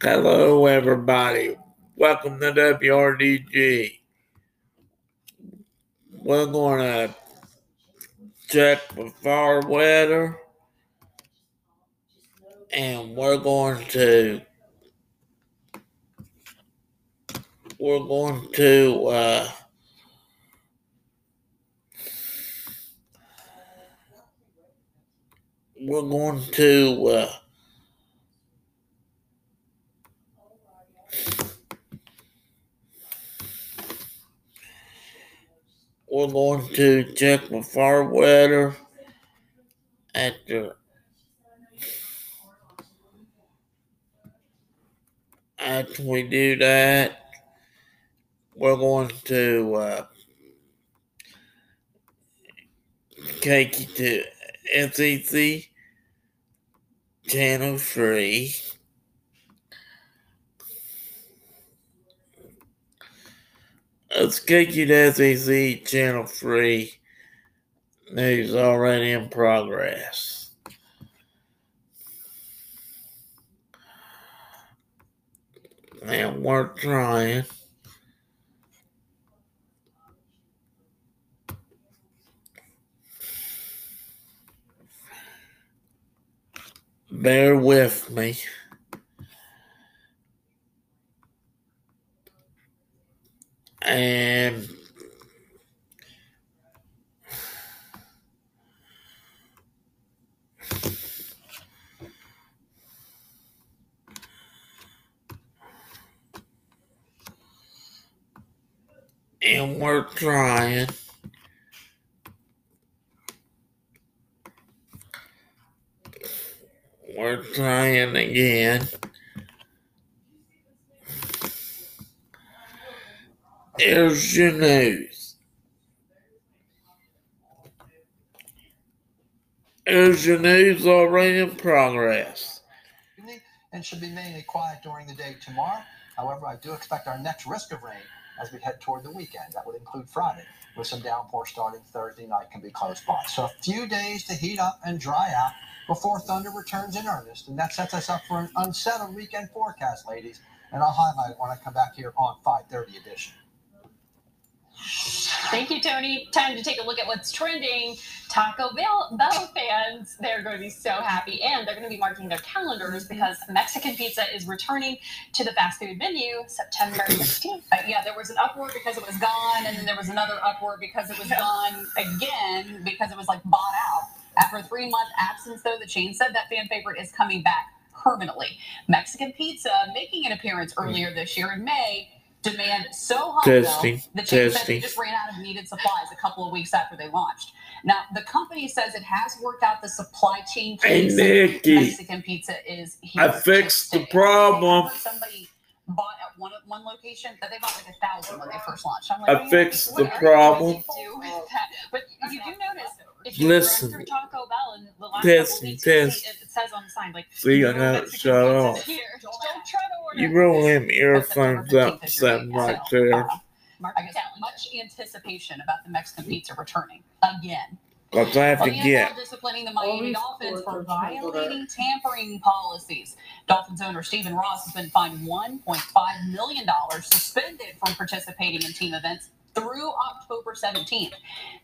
Hello, everybody. Welcome to WRDG. We're going to check the far weather, and we're going to We're going to check the far weather after we do that. We're going to take you to SEC Channel 3. Let's take you to SEC Channel 3 news already in progress. And we're trying. Bear with me. And we're trying. We're trying again. Here's your news. Here's your news already in progress. And should be mainly quiet during the day tomorrow. However, I do expect our next risk of rain as we head toward the weekend. That would include Friday, with some downpour starting Thursday night can be close by. So a few days to heat up and dry out before thunder returns in earnest. And that sets us up for an unsettled weekend forecast, ladies. And I'll highlight when I come back here on 5:30 edition. Thank you, Tony. Time to take a look at what's trending. Taco Bell fans, they're going to be so happy, and they're going to be marking their calendars because Mexican pizza is returning to the fast food menu September 16th. But yeah, there was an uproar because it was gone, and then there was another uproar because it was gone again because it was like bought out. After a 3-month absence, though, the chain said that fan favorite is coming back permanently. Mexican pizza making an appearance earlier this year in May. Demand so high, the chain said they just ran out of needed supplies a couple of weeks after they launched. Now, the company says it has worked out the supply chain. Hey, Nikki, Mexican pizza is here. I fixed the problem. Somebody bought at one location that they bought like 1,000 when they first launched. I'm like, I fixed the problem. But you do notice if you listen through Taco Bell and the last it says on the sign like, see, I know, shut off. Don't try to order. You roll him earphones up, something right there. I guess much anticipation about the Mexican pizza returning again. Because I have to get disciplining the Miami Dolphins for violating tampering policies. Dolphins owner Stephen Ross has been fined $1.5 million, suspended from participating in team events through October 17th.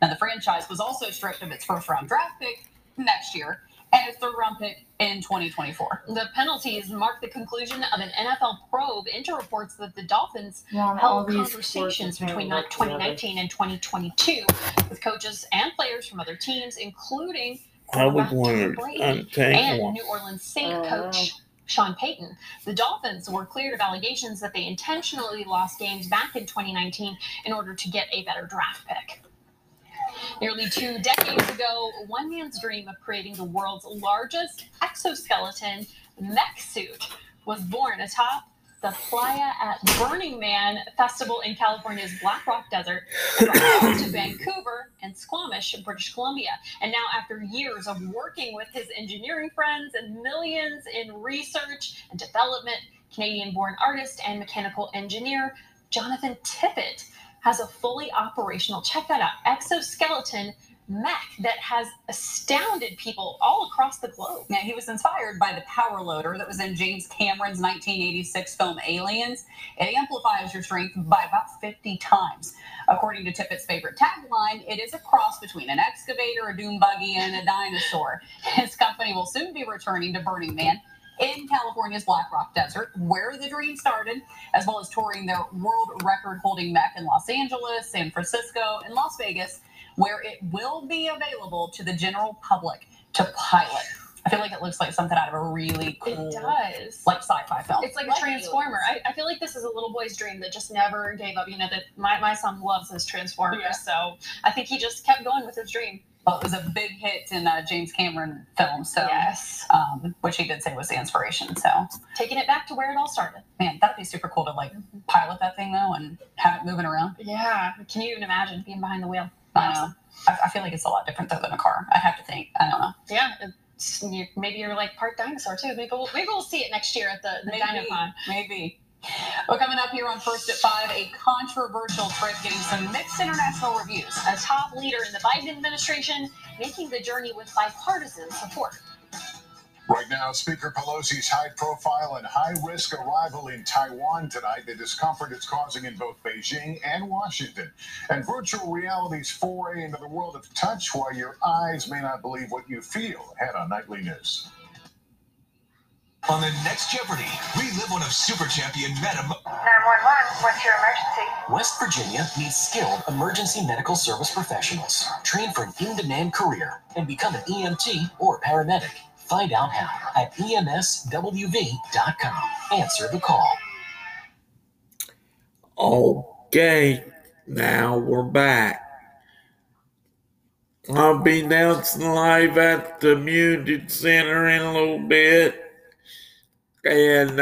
Now, the franchise was also stripped of its first-round draft pick next year and its third-round pick in 2024. The penalties mark the conclusion of an NFL probe into reports that the Dolphins held conversations between 2019 and 2022 with coaches and players from other teams, including New Orleans Saints coach Sean Payton. The Dolphins were cleared of allegations that they intentionally lost games back in 2019 in order to get a better draft pick. Nearly 2 decades ago, one man's dream of creating the world's largest exoskeleton mech suit was born atop the playa at Burning Man Festival in California's Black Rock Desert, to Vancouver and Squamish, British Columbia. And now, after years of working with his engineering friends and millions in research and development, Canadian-born artist and mechanical engineer Jonathan Tippett has a fully operational, check that out, exoskeleton Mac that has astounded people all across the globe. Now, he was inspired by the power loader that was in James Cameron's 1986 film Aliens. It amplifies your strength by about 50 times. According to Tippett's favorite tagline, it is a cross between an excavator, a dune buggy, and a dinosaur. His company will soon be returning to Burning Man in California's Black Rock Desert, where the dream started, as well as touring their world record-holding mech in Los Angeles, San Francisco, and Las Vegas, where it will be available to the general public to pilot. I feel like it looks like something out of a really cool, like sci-fi film. It's like a Transformer. I feel like this is a little boy's dream that just never gave up. You know, that my son loves his Transformers, so I think he just kept going with his dream. Well, it was a big hit in James Cameron film, so which he did say was the inspiration. So taking it back to where it all started. Man, that'd be super cool to like pilot that thing though and have it moving around. Yeah, can you even imagine being behind the wheel? I know. I feel like it's a lot different though than a car. I have to think. I don't know. Yeah. Maybe you're like part dinosaur too. Maybe we'll see it next year at the DinoCon. Maybe. Well, coming up here on First at 5, a controversial trip getting some mixed international reviews. A top leader in the Biden administration making the journey with bipartisan support. Right now, Speaker Pelosi's high-profile and high-risk arrival in Taiwan tonight, the discomfort it's causing in both Beijing and Washington. And virtual reality's foray into the world of touch, while your eyes may not believe what you feel, ahead on Nightly News. On the next Jeopardy, we live one of super champion Madam 911, what's your emergency? West Virginia needs skilled emergency medical service professionals, trained for an in-demand career, and become an EMT or paramedic. Find out how at EMSWV.com. Answer the call. Okay, now we're back. I'll be announcing live at the Muted Center in a little bit. And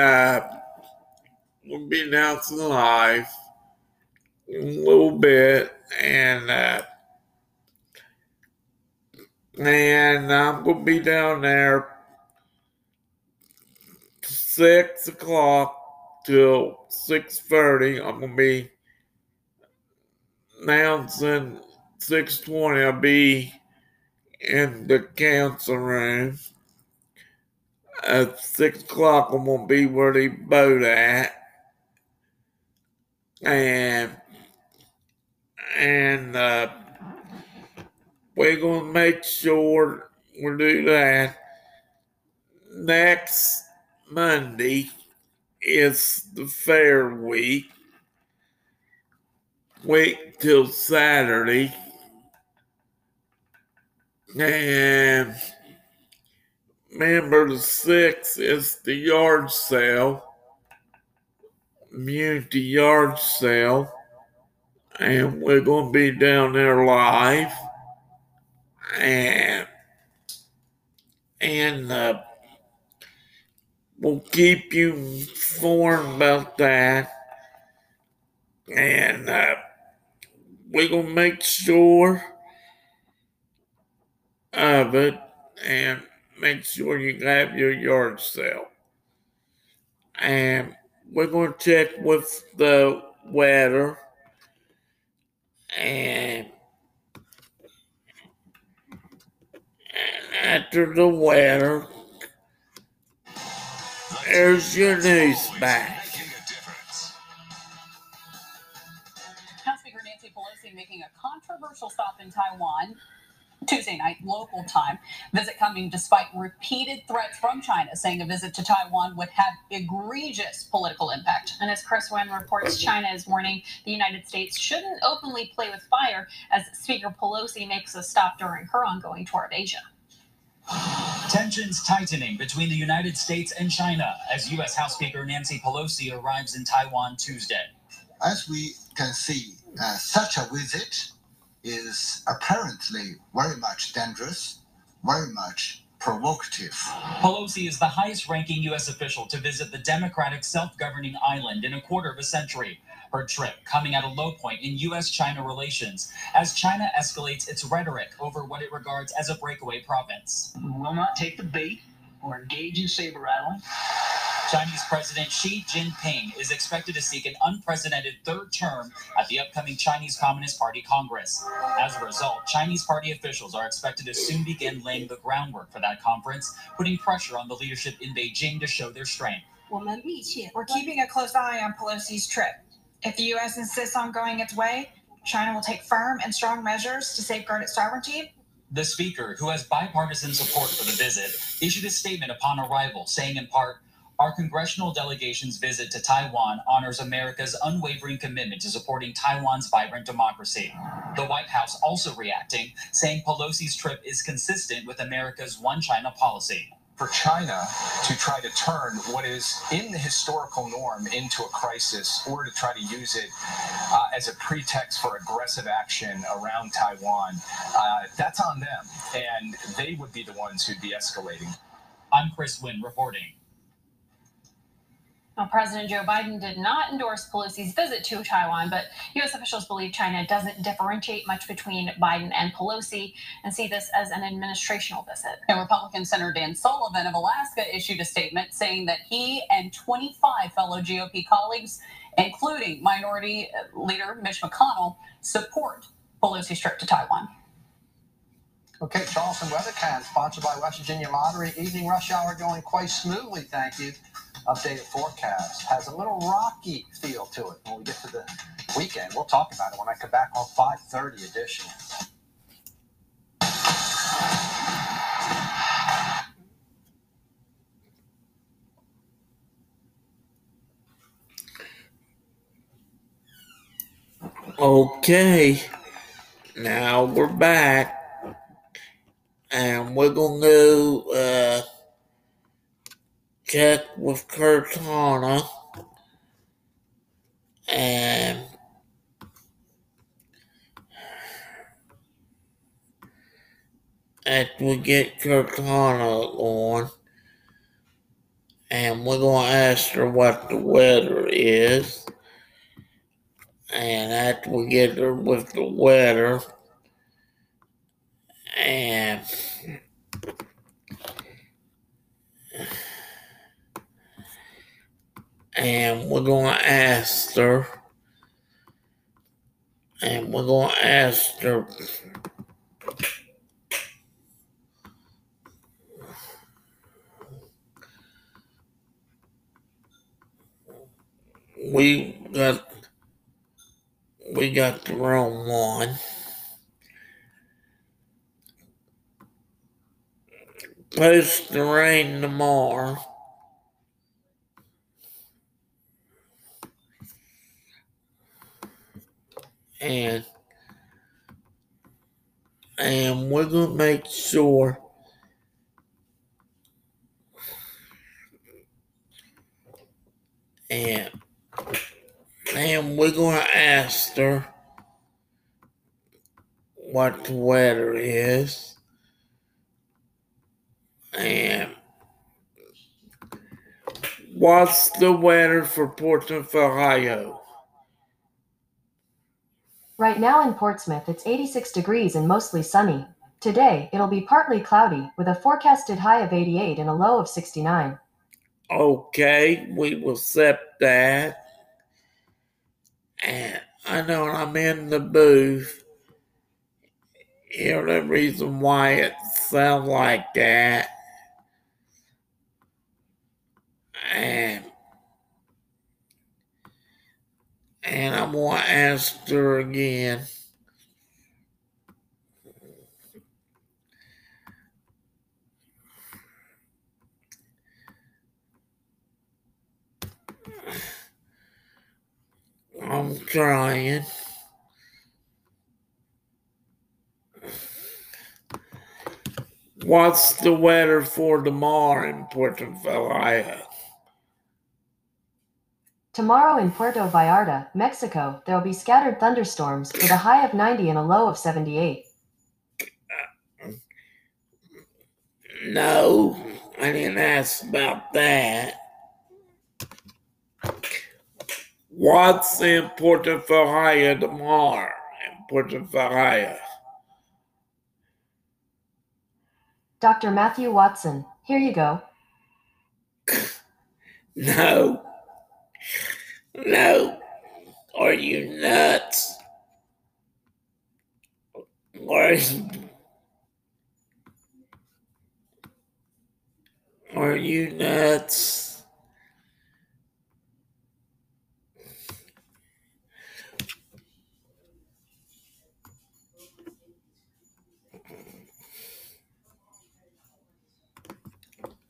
we'll be announcing live in a little bit. And I'm going to be down there 6 o'clock till 6:30. I'm going to be announcing 6:20. I'll be in the council room. At 6 o'clock, I'm going to be where they vote at. And we're going to make sure we do that. Next Monday is the fair week. Wait till Saturday. And remember, the 6th is the yard sale. Community yard sale. And we're going to be down there live. And we'll keep you informed about that. And we're going to make sure of it and make sure you have your yard sale. And we're going to check with the weather. And after the weather, there's your news back. House Speaker Nancy Pelosi making a controversial stop in Taiwan Tuesday night, local time. Visit coming despite repeated threats from China, saying a visit to Taiwan would have egregious political impact. And as Chris Wynn reports, China is warning the United States shouldn't openly play with fire as Speaker Pelosi makes a stop during her ongoing tour of Asia. Tensions tightening between the United States and China as U.S. House Speaker Nancy Pelosi arrives in Taiwan Tuesday. As we can see, such a visit is apparently very much dangerous, very much provocative. Pelosi is the highest-ranking U.S. official to visit the democratic self-governing island in a quarter of a century. Her trip coming at a low point in U.S.-China relations as China escalates its rhetoric over what it regards as a breakaway province. We will not take the bait or engage in saber-rattling. Chinese President Xi Jinping is expected to seek an unprecedented third term at the upcoming Chinese Communist Party Congress. As a result, Chinese party officials are expected to soon begin laying the groundwork for that conference, putting pressure on the leadership in Beijing to show their strength. We're keeping a close eye on Pelosi's trip. If the U.S. insists on going its way, China will take firm and strong measures to safeguard its sovereignty. The speaker, who has bipartisan support for the visit, issued a statement upon arrival, saying in part, "Our congressional delegation's visit to Taiwan honors America's unwavering commitment to supporting Taiwan's vibrant democracy." The White House also reacting, saying Pelosi's trip is consistent with America's One China policy. For China to try to turn what is in the historical norm into a crisis, or to try to use it as a pretext for aggressive action around Taiwan, that's on them, and they would be the ones who'd be escalating. I'm Chris Wynn reporting. Now, President Joe Biden did not endorse Pelosi's visit to Taiwan, but U.S. officials believe China doesn't differentiate much between Biden and Pelosi and see this as an administrational visit. And Republican Senator Dan Sullivan of Alaska issued a statement saying that he and 25 fellow GOP colleagues, including Minority Leader Mitch McConnell, support Pelosi's trip to Taiwan. Okay, Charleston WeatherCam, sponsored by West Virginia Lottery. Evening rush hour going quite smoothly, thank you. Updated forecast has a little rocky feel to it. When we get to the weekend, we'll talk about it when I come back on 5:30 edition. Okay, now we're back. And we're going to go check with Cortana and after we get Cortana on, and we're going to ask her what the weather is, and after we get her with the weather, and we're going to ask her, we got the wrong one. Supposed to rain tomorrow. And we're going to make sure and we're going to ask her what the weather is. And what's the weather for Portsmouth, Ohio? Right now in Portsmouth, it's 86 degrees and mostly sunny. Today, it'll be partly cloudy with a forecasted high of 88 and a low of 69. Okay, we will accept that. And I know I'm in the booth. Here's the reason why it sounds like that. And I'm going to ask her again. I'm trying. What's the weather for tomorrow in Puerto Vallarta? Tomorrow in Puerto Vallarta, Mexico, there will be scattered thunderstorms with a high of 90 and a low of 78. No, I didn't ask about that. What's in Puerto Vallarta tomorrow in Puerto Vallarta? Dr. Matthew Watson, here you go. No. No. Are you nuts? Are you nuts?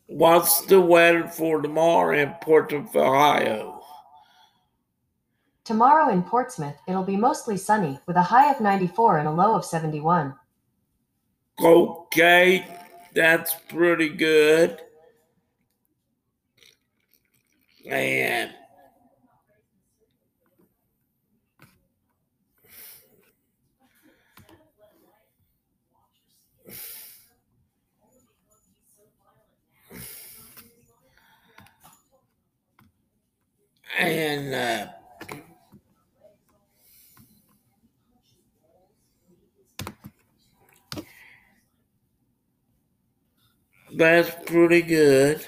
What's the weather for tomorrow in Portsmouth, Ohio? Tomorrow in Portsmouth, it'll be mostly sunny, with a high of 94 and a low of 71. Okay, that's pretty good. Man. And, that's pretty good.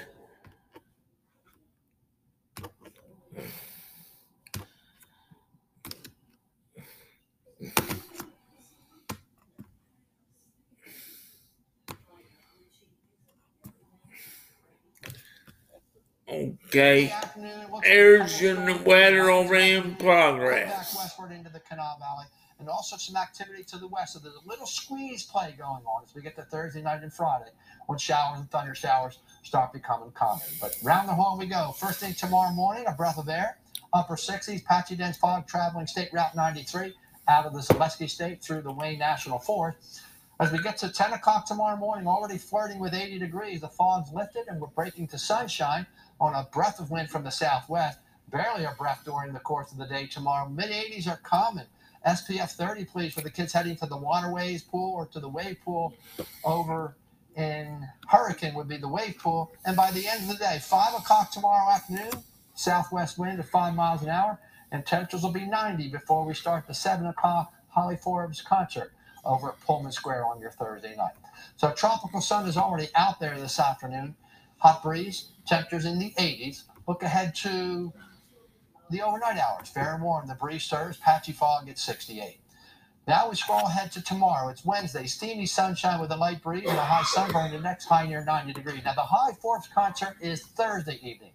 Okay, airs in the weather over in progress. Westward into the Canal Valley, and also some activity to the west. So there's a little squeeze play going on as we get to Thursday night and Friday, when showers and thunder showers start becoming common. But round the horn we go. First thing tomorrow morning, a breath of air, upper 60s, patchy dense fog traveling state route 93 out of the Selesky State through the Wayne National Forest. As we get to 10 o'clock tomorrow morning, already flirting with 80 degrees, the fog's lifted and we're breaking to sunshine on a breath of wind from the southwest, barely a breath during the course of the day tomorrow. Mid-80s are common. SPF 30, please, for the kids heading to the waterways pool or to the wave pool over in Hurricane would be the wave pool. And by the end of the day, 5 o'clock tomorrow afternoon, southwest wind at 5 miles an hour, and temperatures will be 90 before we start the 7 o'clock Holly Forbes concert over at Pullman Square on your Thursday night. So tropical sun is already out there this afternoon. Hot breeze, temperatures in the 80s. Look ahead to the overnight hours. Fair and warm. The breeze serves. Patchy fog at 68. Now we scroll ahead to tomorrow. It's Wednesday. Steamy sunshine with a light breeze and a high sunburn. The next high near 90 degrees. Now, the Holly Forbes concert is Thursday evening.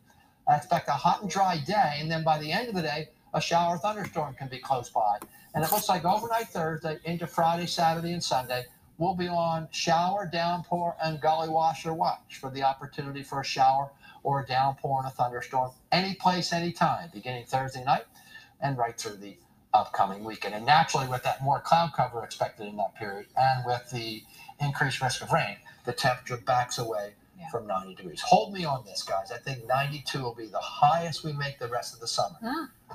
I expect a hot and dry day, and then by the end of the day, a shower or thunderstorm can be close by. And it looks like overnight Thursday into Friday, Saturday, and Sunday, we'll be on shower, downpour, and gully washer watch for the opportunity for a shower or a downpour and a thunderstorm any place, any time, beginning Thursday night and right through the upcoming weekend. And naturally, with that more cloud cover expected in that period and with the increased risk of rain, the temperature backs away from 90 degrees. Hold me on this, guys. I think 92 will be the highest we make the rest of the summer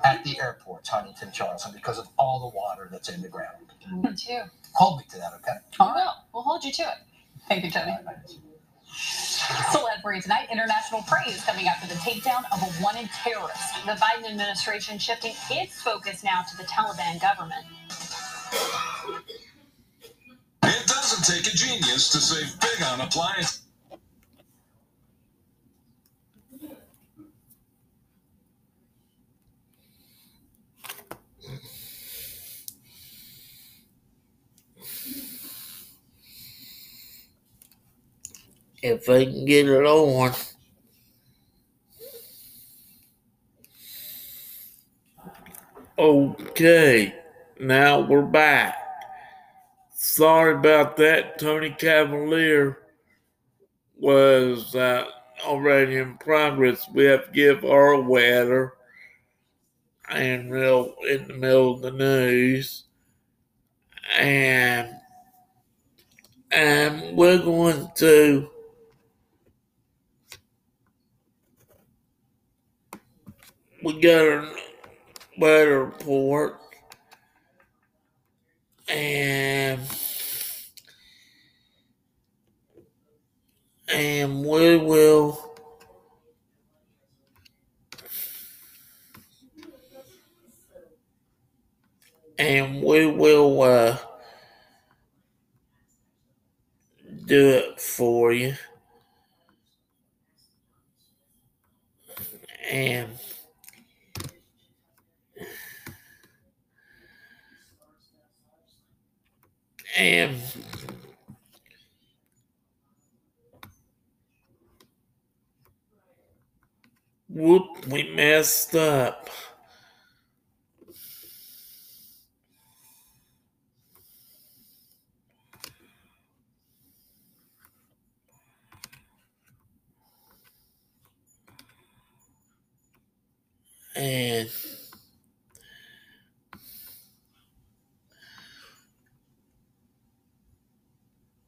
at the airports, Huntington, Charleston, because of all the water that's in the ground. Me too. Hold me to that, okay? All right. We'll hold you to it. Thank you, Tony. Celebrity tonight, international praise coming after the takedown of a wanted terrorist. The Biden administration shifting its focus now to the Taliban government. It doesn't take a genius to save big on appliances. If I can get it on. Okay, now we're back. Sorry about that. Tony Cavalier was already in progress. We have to give our weather and real in the middle of the news. And we're going to we got a weather report, and we will do it for you. And whoop, we messed up. And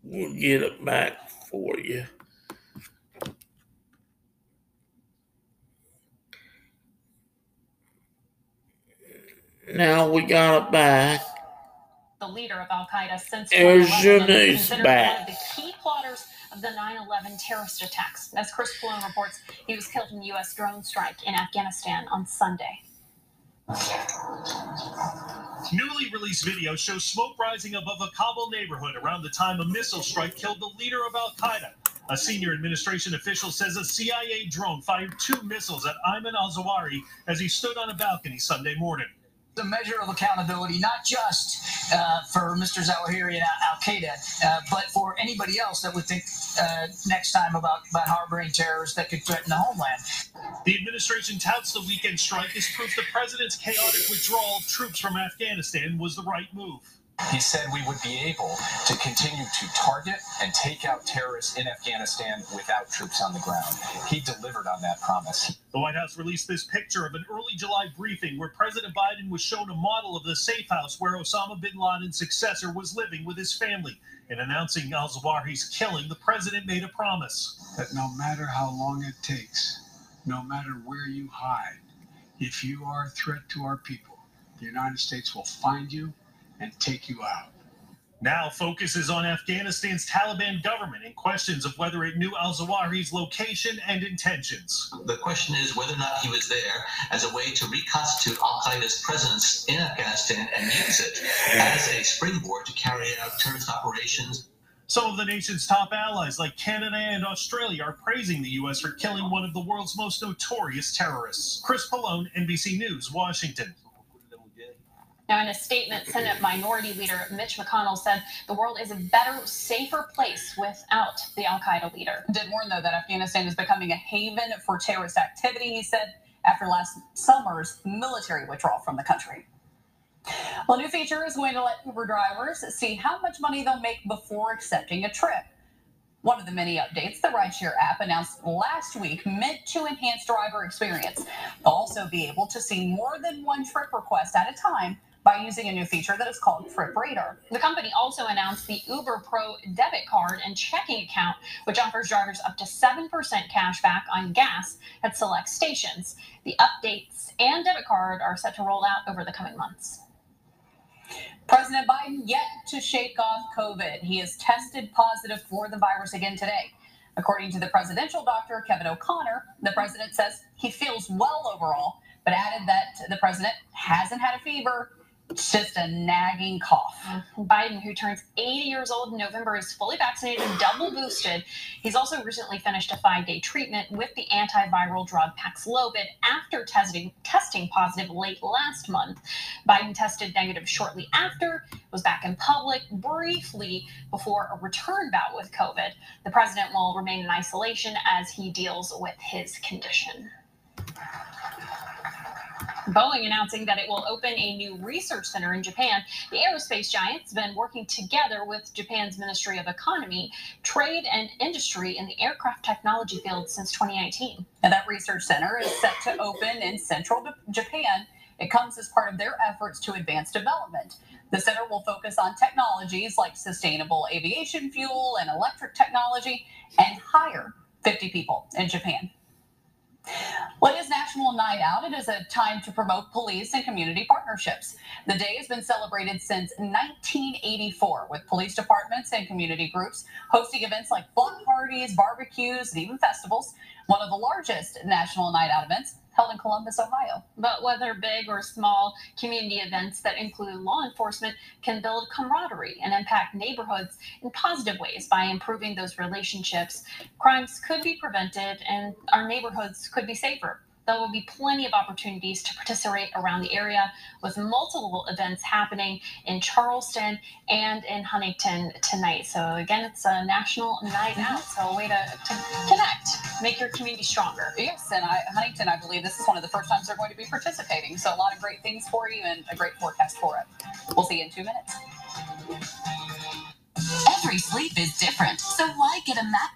we'll get it back for you. Now we got it back. The leader of Al Qaeda since considered one of the key plotters of the 9/11 terrorist attacks. As Chris Wynn reports, he was killed in the U.S. drone strike in Afghanistan on Sunday. Newly released video shows smoke rising above a Kabul neighborhood around the time a missile strike killed the leader of Al Qaeda. A senior administration official says a CIA drone fired two missiles at Ayman al-Zawahiri as he stood on a balcony Sunday morning. A measure of accountability, not just for Mr. Zawahiri and Al-Qaeda, but for anybody else that would think next time about harboring terrorists that could threaten the homeland. The administration touts the weekend strike as proof the president's chaotic withdrawal of troops from Afghanistan was the right move. He said we would be able to continue to target and take out terrorists in Afghanistan without troops on the ground. He delivered on that promise. The White House released this picture of an early July briefing where President Biden was shown a model of the safe house where Osama bin Laden's successor was living with his family. In announcing al-Zawahiri's killing, the president made a promise. That no matter how long it takes, no matter where you hide, if you are a threat to our people, the United States will find you and take you out. Now focuses on Afghanistan's Taliban government and questions of whether it knew al-Zawahiri's location and intentions. The question is whether or not he was there as a way to reconstitute al-Qaeda's presence in Afghanistan and use it as a springboard to carry out terrorist operations. Some of the nation's top allies like Canada and Australia are praising the U.S. for killing one of the world's most notorious terrorists. Chris Pallone, NBC News, Washington. Now, in a statement, Senate Minority Leader Mitch McConnell said the world is a better, safer place without the al-Qaeda leader. Did warn, though, that Afghanistan is becoming a haven for terrorist activity, he said, after last summer's military withdrawal from the country. Well, a new feature is going to let Uber drivers see how much money they'll make before accepting a trip. One of the many updates the rideshare app announced last week meant to enhance driver experience. They'll also be able to see more than one trip request at a time by using a new feature that is called Trip Radar. The company also announced the Uber Pro debit card and checking account, which offers drivers up to 7% cash back on gas at select stations. The updates and debit card are set to roll out over the coming months. President Biden yet to shake off COVID. He has tested positive for the virus again today. According to the presidential doctor, Kevin O'Connor, the president says he feels well overall, but added that the president hasn't had a fever. It's just a nagging cough. Biden, who turns 80 years old in November, is fully vaccinated and double boosted. He's also recently finished a 5-day treatment with the antiviral drug Paxlovid after testing positive late last month. Biden tested negative shortly after, was back in public briefly before a return bout with COVID. The president will remain in isolation as he deals with his condition. Boeing announcing that it will open a new research center in Japan. The aerospace giant's been working together with Japan's Ministry of Economy, Trade and Industry in the aircraft technology field since 2019. Now that research center is set to open in central Japan. It comes as part of their efforts to advance development. The center will focus on technologies like sustainable aviation fuel and electric technology and hire 50 people in Japan. Well, it is National Night Out. It is a time to promote police and community partnerships. The day has been celebrated since 1984, with police departments and community groups hosting events like block parties, barbecues, and even festivals. One of the largest National Night Out events held in Columbus, Ohio. But whether big or small, community events that include law enforcement can build camaraderie and impact neighborhoods in positive ways by improving those relationships. Crimes could be prevented and our neighborhoods could be safer. there will be plenty of opportunities to participate around the area, with multiple events happening in Charleston and in Huntington tonight. So again, it's a National Night Out, so a way to connect, make your community stronger. Yes, and Huntington, I believe this is one of the first times they're going to be participating. So a lot of great things for you and a great forecast for it. We'll see you in 2 minutes. Every sleep is different, so why get a map?